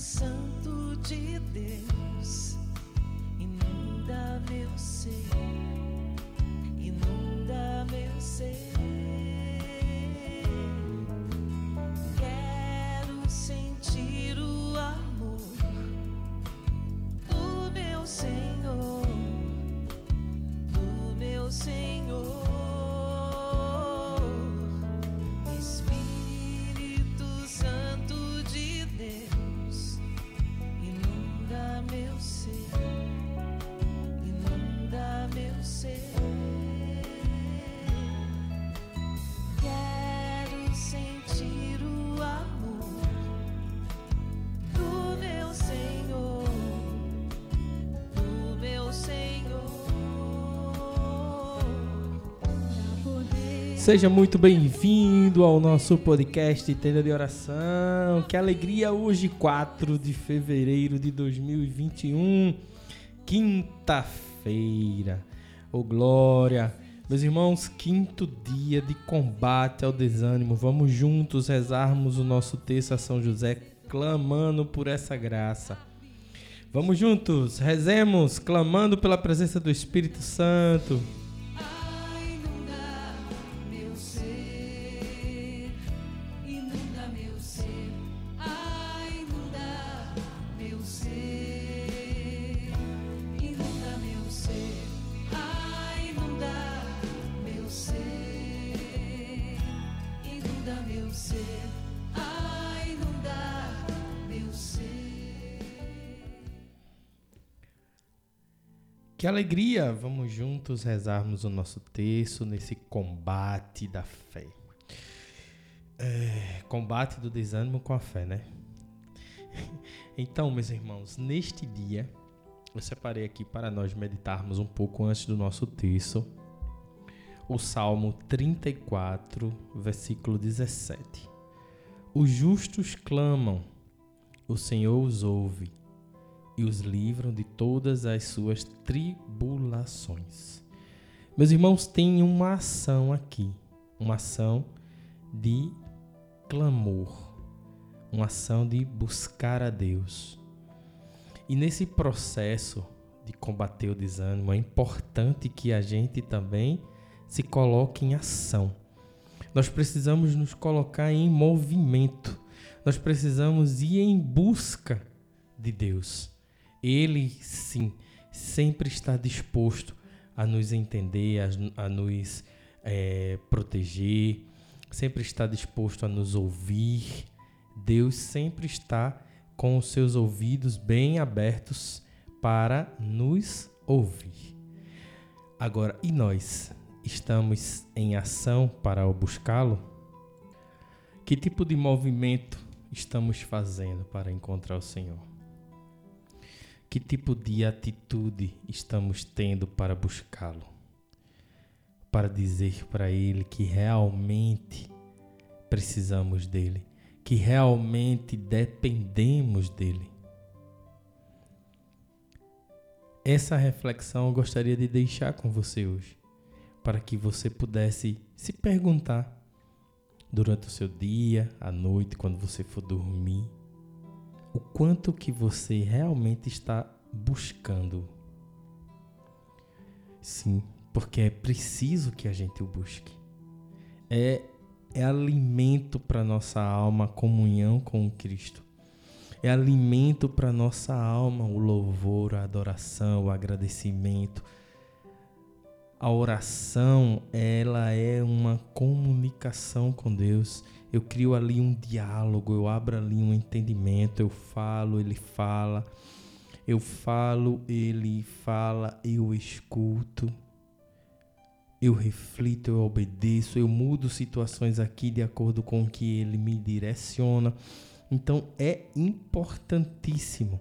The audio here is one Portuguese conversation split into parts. Santo de Deus, inunda meu ser, quero sentir o amor do meu Senhor. Seja muito bem-vindo ao nosso podcast Tenda de Oração. Que alegria, hoje 4 de fevereiro de 2021, quinta-feira. Ô glória, meus irmãos, quinto dia de combate ao desânimo. Vamos juntos rezarmos o nosso texto a São José, clamando por essa graça. Vamos juntos, rezemos, clamando pela presença do Espírito Santo. Que alegria! Vamos juntos rezarmos o nosso terço nesse combate da fé. Combate do desânimo com a fé, né? Então, meus irmãos, neste dia, eu separei aqui para nós meditarmos um pouco antes do nosso terço, o Salmo 34, versículo 17. Os justos clamam, o Senhor os ouve e os livram de todas as suas tribulações. Meus irmãos, tem uma ação aqui, uma ação de clamor, uma ação de buscar a Deus. E nesse processo de combater o desânimo, é importante que a gente também se coloque em ação. Nós precisamos nos colocar em movimento, nós precisamos ir em busca de Deus. Ele, sim, sempre está disposto a nos entender, a nos proteger, sempre está disposto a nos ouvir. Deus sempre está com os seus ouvidos bem abertos para nos ouvir. Agora, e nós? Estamos em ação para o buscá-lo? Que tipo de movimento estamos fazendo para encontrar o Senhor? Que tipo de atitude estamos tendo para buscá-lo? Para dizer para Ele que realmente precisamos dEle, que realmente dependemos dEle. Essa reflexão eu gostaria de deixar com você hoje, para que você pudesse se perguntar durante o seu dia, à noite, quando você for dormir, o quanto que você realmente está buscando. Sim, porque é preciso que a gente o busque. É alimento para nossa alma a comunhão com o Cristo. É alimento para nossa alma o louvor, a adoração, o agradecimento. A oração, ela é uma comunicação com Deus. Eu crio ali um diálogo, eu abro ali um entendimento, eu falo, ele fala, eu falo, ele fala, eu escuto, eu reflito, eu obedeço, eu mudo situações aqui de acordo com o que ele me direciona. Então é importantíssimo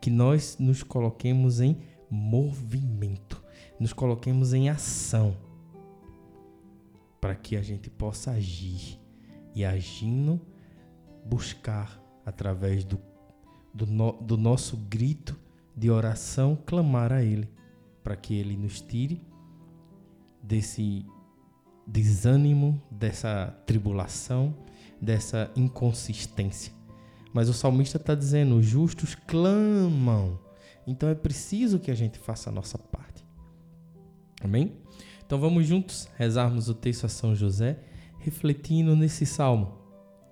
que nós nos coloquemos em movimento. Nos coloquemos em ação para que a gente possa agir e, agindo, buscar através do nosso grito de oração, clamar a Ele, para que Ele nos tire desse desânimo, dessa tribulação, dessa inconsistência, Mas o salmista está dizendo, os justos clamam. Então é preciso que a gente faça a nossa parte. Amém? Então vamos juntos rezarmos o texto a São José, refletindo nesse Salmo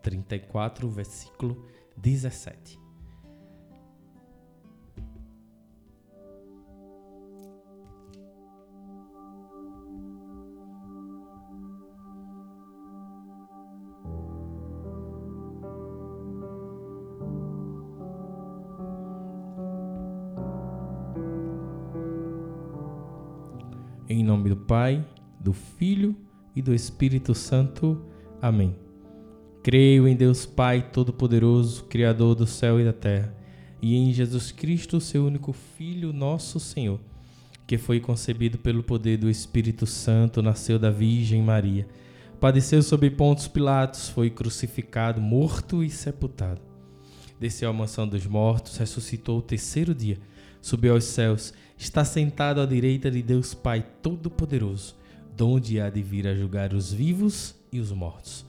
34, versículo 17. Em nome do Pai, do Filho e do Espírito Santo. Amém. Creio em Deus Pai Todo-Poderoso, Criador do céu e da terra, e em Jesus Cristo, seu único Filho, nosso Senhor, que foi concebido pelo poder do Espírito Santo, nasceu da Virgem Maria, padeceu sob Pôncio Pilatos, foi crucificado, morto e sepultado. Desceu à mansão dos mortos, ressuscitou o terceiro dia, subiu aos céus, está sentado à direita de Deus Pai Todo-Poderoso, donde há de vir a julgar os vivos e os mortos.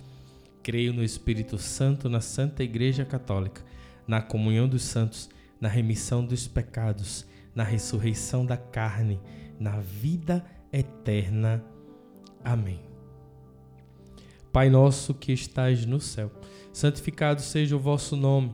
Creio no Espírito Santo, na Santa Igreja Católica, na comunhão dos santos, na remissão dos pecados, na ressurreição da carne, na vida eterna. Amém. Pai nosso que estás no céu, santificado seja o vosso nome.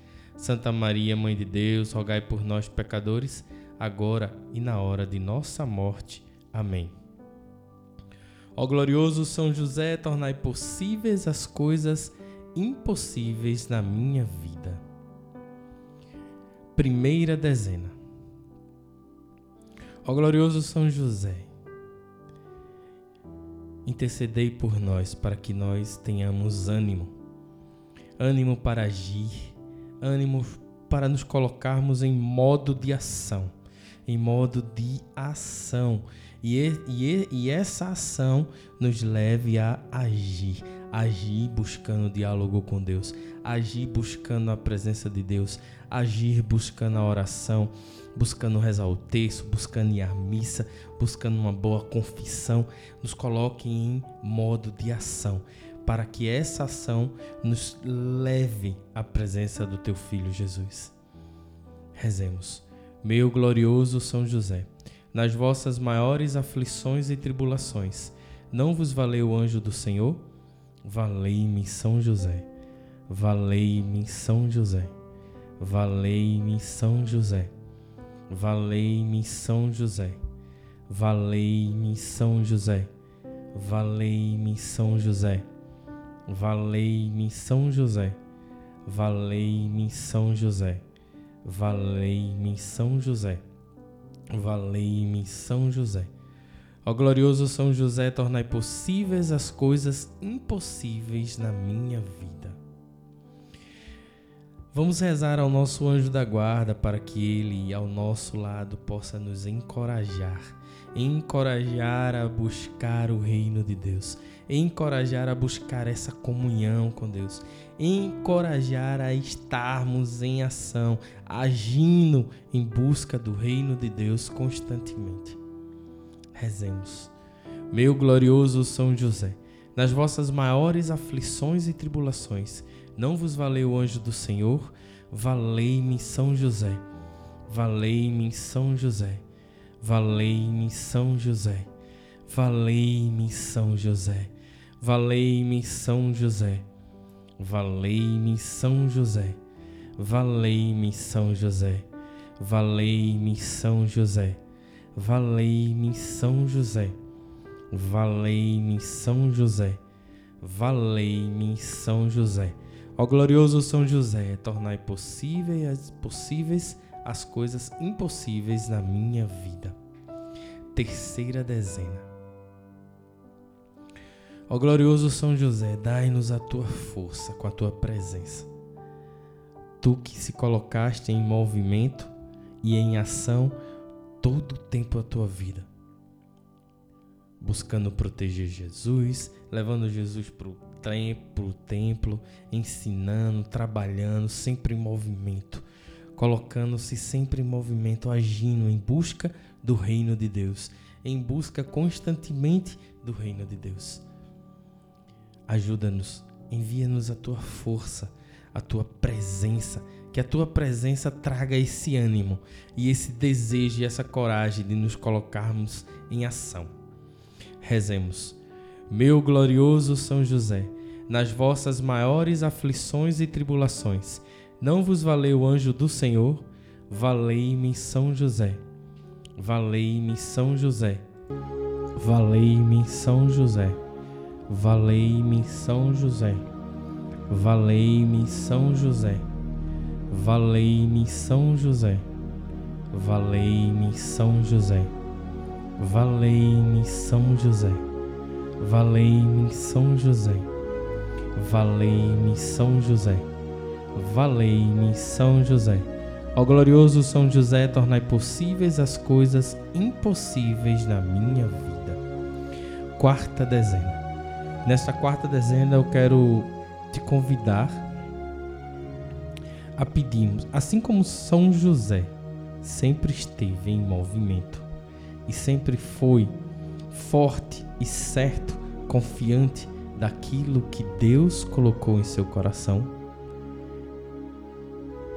Santa Maria, Mãe de Deus, rogai por nós, pecadores, agora e na hora de nossa morte. Amém. Ó glorioso São José, tornai possíveis as coisas impossíveis na minha vida. Primeira dezena. Ó glorioso São José, intercedei por nós para que nós tenhamos ânimo. Ânimo para agir, ânimo para nos colocarmos em modo de ação. E essa ação nos leve a agir. Agir buscando o diálogo com Deus. Agir buscando a presença de Deus. Agir buscando a oração. Buscando rezar o texto. Buscando ir à missa. Buscando uma boa confissão. Nos coloquem em modo de ação. Para que essa ação nos leve à presença do teu Filho Jesus. Rezemos. Meu glorioso São José, nas vossas maiores aflições e tribulações, não vos valeu o anjo do Senhor? Valei-me, São José. Valei-me, São José. Valei-me, São José. Valei-me, São José. Valei-me, São José. Valei-me, São José. Valei-me, São José. Valei-me, São José. Valei-me, São José. Valei-me, São José. Ó glorioso São José, tornai possíveis as coisas impossíveis na minha vida. Vamos rezar ao nosso anjo da guarda para que ele, ao nosso lado, possa nos encorajar a buscar o reino de Deus, encorajar a buscar essa comunhão com Deus, encorajar a estarmos em ação, agindo em busca do reino de Deus constantemente. Rezemos. Meu glorioso São José, nas vossas maiores aflições e tribulações, não vos valeu o anjo do Senhor? Valei-me, São José. Valei-me, São José. Valei-me, São José. Valei-me, São José. Valei-me, São José. Valei-me, São José. Valei-me, São José. Valei-me, São José. Valei-me, São José. Valei-me, São José. Valei-me, São José. Ó glorioso São José, tornai possíveis as coisas impossíveis na minha vida. Terceira dezena. Ó glorioso São José, dai-nos a tua força com a tua presença. Tu que se colocaste em movimento e em ação todo o tempo da tua vida, buscando proteger Jesus, levando Jesus pro templo, ensinando, trabalhando, sempre em movimento, colocando-se sempre em movimento, agindo em busca do reino de Deus, em busca constantemente do reino de Deus. Ajuda-nos, envia-nos a tua força, a tua presença, que a tua presença traga esse ânimo e esse desejo e essa coragem de nos colocarmos em ação. Rezemos. Meu glorioso São José, nas vossas maiores aflições e tribulações, não vos valeu o anjo do Senhor? Valei-me São José, valei-me São José, valei-me São José, valei-me São José, valei-me São José, valei-me São José, valei-me São José, valei-me São José, valei-me São José, valei-me São José, valei-me São José. Ó glorioso São José, tornai possíveis as coisas impossíveis na minha vida. Quarta dezena. Nesta quarta dezena eu quero te convidar a pedirmos, assim como São José sempre esteve em movimento e sempre foi forte e certo, confiante daquilo que Deus colocou em seu coração,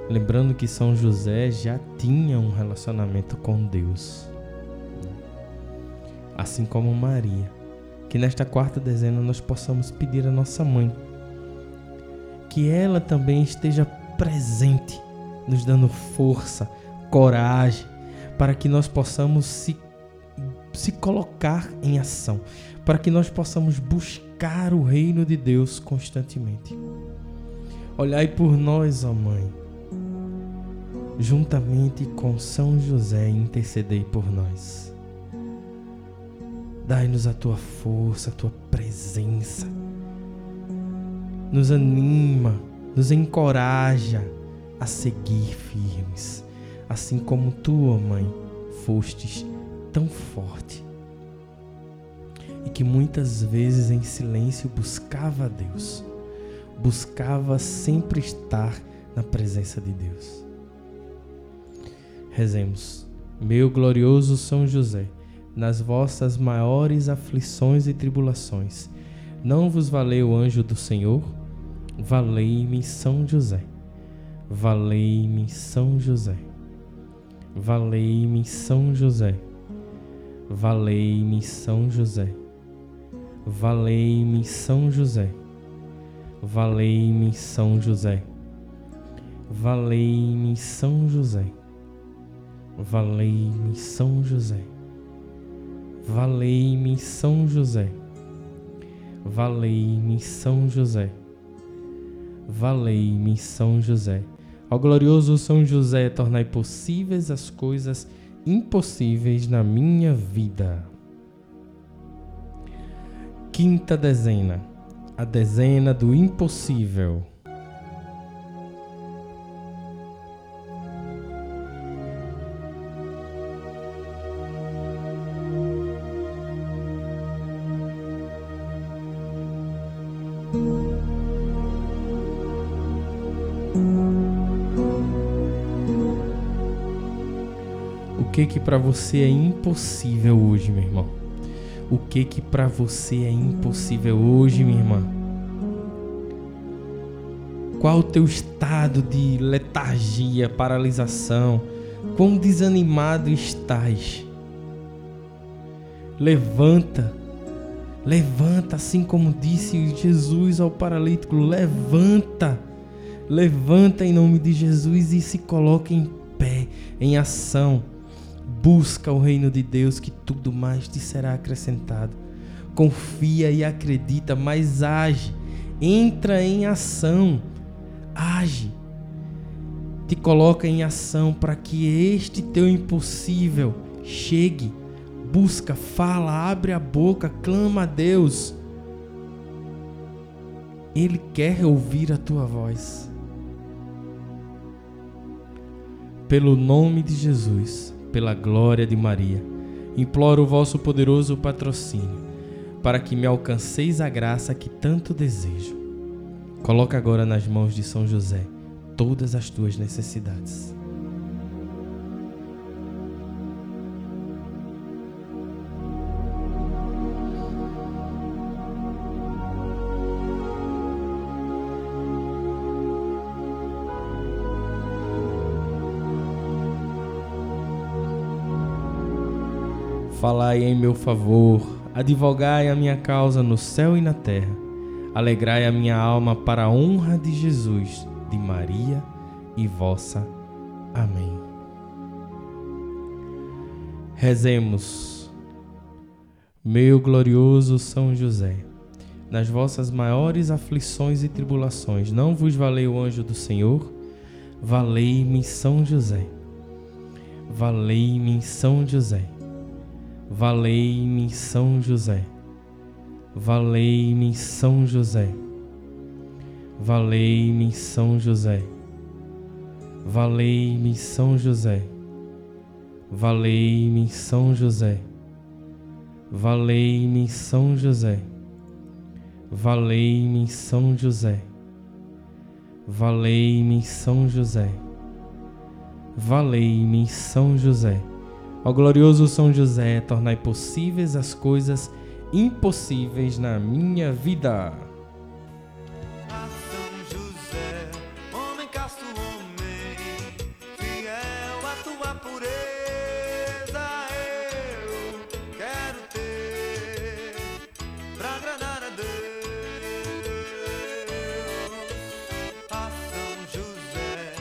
lembrando que São José já tinha um relacionamento com Deus, assim como Maria, que nesta quarta dezena nós possamos pedir à nossa mãe que ela também esteja presente, nos dando força, coragem, para que nós possamos se colocar em ação, para que nós possamos buscar o reino de Deus constantemente. Olhai por nós, ó Mãe, juntamente com São José, intercedei por nós. Dai-nos a tua força, a tua presença, nos anima, nos encoraja a seguir firmes, assim como tu, ó Mãe, fostes tão forte e que muitas vezes em silêncio buscava a Deus, buscava sempre estar na presença de Deus. Rezemos. Meu glorioso São José, nas vossas maiores aflições e tribulações, não vos valeu o anjo do Senhor? Valei-me São José, valei-me São José, valei-me São José, valei-me São José, valei-me São José, valei-me São José, valei-me São José, valei-me São José, valei-me São José, valei-me São José, valei-me São José. Ó glorioso São José, tornai possíveis as coisas impossíveis na minha vida. Quinta dezena, a dezena do impossível. O que para você é impossível hoje, meu irmão? O que para você é impossível hoje, minha irmã? Qual o teu estado de letargia, paralisação? Quão desanimado estás? Levanta, levanta, assim como disse Jesus ao paralítico, levanta, levanta em nome de Jesus e se coloca em pé, em ação. Busca o reino de Deus, que tudo mais te será acrescentado. Confia e acredita, mas age. Entra em ação. Age. Te coloca em ação para que este teu impossível chegue. Busca, fala, abre a boca, clama a Deus. Ele quer ouvir a tua voz. pelo nome de Jesus, pela glória de Maria, imploro o vosso poderoso patrocínio, para que me alcanceis a graça que tanto desejo. Coloca agora nas mãos de São José todas as tuas necessidades. Falai em meu favor, advogai a minha causa no céu e na terra. Alegrai a minha alma para a honra de Jesus, de Maria e vossa. Amém. Rezemos. Meu glorioso São José, nas vossas maiores aflições e tribulações, não vos valeu o anjo do Senhor? Valei-me, São José. Valei-me, São José. Valei-me, São José. Valei-me, São José. Valei-me, São José. Valei-me, São José. Valei-me, São José. Valei-me, São José. Valei-me, São José. Valei-me, São José. Valei-me, São José. Ó glorioso São José, tornai possíveis as coisas impossíveis na minha vida. A São José, homem casto, homem fiel à tua pureza, eu quero ter pra agradar a Deus. A São José,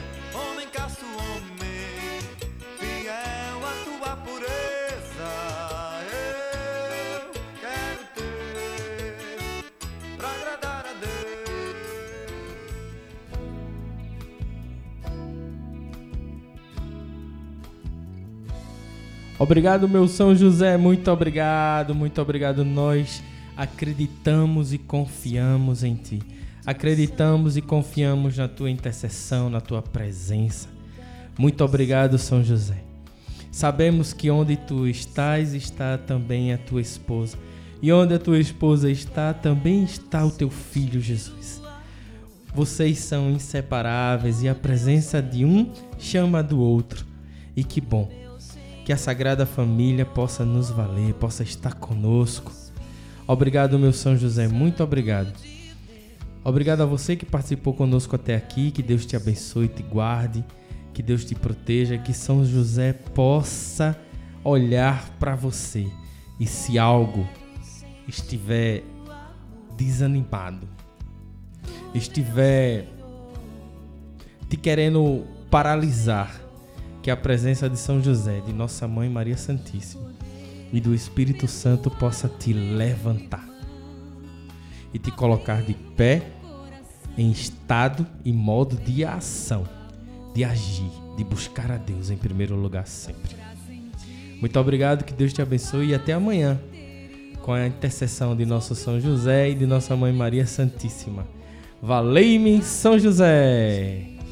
homem casto, homem fiel à tua pureza, eu quero ter pra agradar a Deus. Obrigado, meu São José, muito obrigado. Nós acreditamos e confiamos em ti. Acreditamos e confiamos na tua intercessão, na tua presença. Muito obrigado, São José. Sabemos que onde tu estás, está também a tua esposa. E onde a tua esposa está, também está o teu filho Jesus. Vocês são inseparáveis e a presença de um chama do outro. E que bom que a Sagrada Família possa nos valer, possa estar conosco. Obrigado, meu São José, muito obrigado. Obrigado a você que participou conosco até aqui, que Deus te abençoe, te guarde. Que Deus te proteja, que São José possa olhar para você. E se algo estiver desanimado, estiver te querendo paralisar, que a presença de São José, de Nossa Mãe Maria Santíssima e do Espírito Santo possa te levantar e te colocar de pé em estado e modo de ação, de agir, de buscar a Deus em primeiro lugar sempre. Muito obrigado, que Deus te abençoe e até amanhã, com a intercessão de nosso São José e de Nossa Mãe Maria Santíssima. Valei-me, São José!